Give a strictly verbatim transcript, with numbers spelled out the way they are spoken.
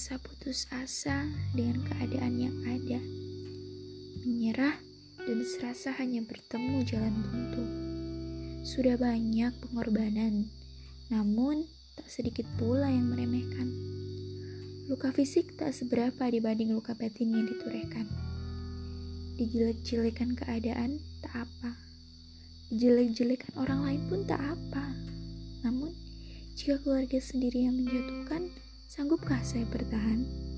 merasa putus asa dengan keadaan yang ada, menyerah dan serasa hanya bertemu jalan buntu. Sudah banyak pengorbanan, namun tak sedikit pula yang meremehkan. Luka fisik tak seberapa dibanding luka batin yang ditorehkan. Dijelek-jelekan keadaan tak apa, dijelek-jelekan orang lain pun tak apa. Namun, jika keluarga sendiri yang menjatuhkan, sanggupkah saya bertahan?